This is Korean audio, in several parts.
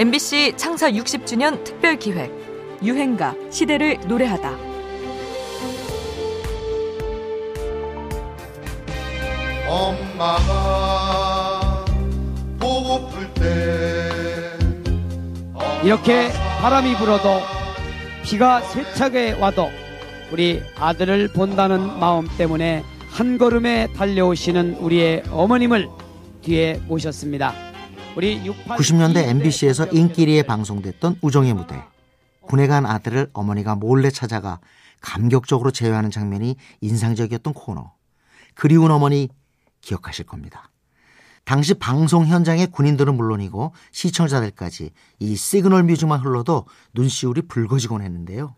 MBC 창사 60주년 특별기획 유행가 시대를 노래하다. 엄마가 보고플 때 이렇게 바람이 불어도 비가 세차게 와도 우리 아들을 본다는 마음 때문에 한 걸음에 달려오시는 우리의 어머님을 뒤에 모셨습니다. 우리 90년대 MBC에서 인기리에 방송됐던 우정의 무대. 군에 간 아들을 어머니가 몰래 찾아가 감격적으로 제외하는 장면이 인상적이었던 코너. 그리운 어머니 기억하실 겁니다. 당시 방송 현장의 군인들은 물론이고 시청자들까지 이 시그널 뮤직만 흘러도 눈시울이 붉어지곤 했는데요.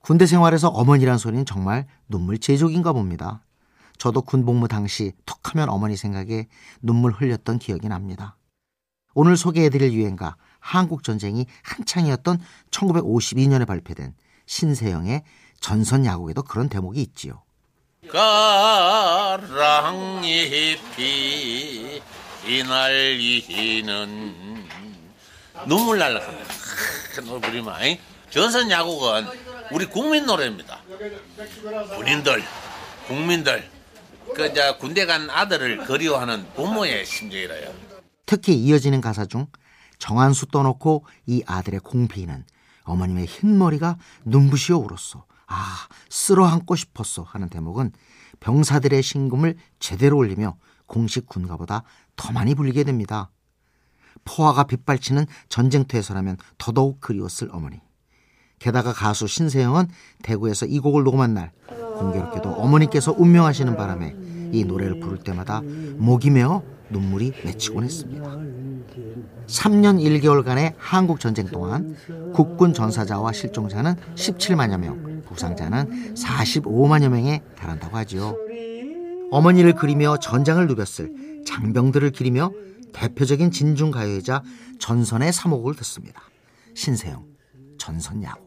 군대 생활에서 어머니란 소리는 정말 눈물 제조기인가 봅니다. 저도 군복무 당시 툭하면 어머니 생각에 눈물 흘렸던 기억이 납니다. 오늘 소개해드릴 유행가 한국전쟁이 한창이었던 1952년에 발표된 신세영의 전선야곡에도 그런 대목이 있지요. 가랑잎이 이날리는 눈물 날라갑니다. 노부리마이 전선야곡은 우리 국민 노래입니다. 군인들, 국민들, 군대 간 아들을 그리워하는 부모의 심정이라요. 특히 이어지는 가사 중 정한수 떠놓고 이 아들의 공피는 어머님의 흰머리가 눈부시어 울었소. 아, 쓸어안고 싶었소 하는 대목은 병사들의 신금을 제대로 올리며 공식 군가보다 더 많이 불리게 됩니다. 포화가 빗발치는 전쟁터에서라면 더더욱 그리웠을 어머니. 게다가 가수 신세영은 대구에서 이 곡을 녹음한 날 공교롭게도 어머니께서 운명하시는 바람에 이 노래를 부를 때마다 목이 메어 눈물이 맺히곤 했습니다. 3년 1개월간의 한국전쟁 동안 국군 전사자와 실종자는 17만여 명, 부상자는 45만여 명에 달한다고 하죠. 어머니를 그리며 전장을 누볐을 장병들을 기리며 대표적인 진중가요이자 전선의 사목을 듣습니다. 신세영, 전선야곡.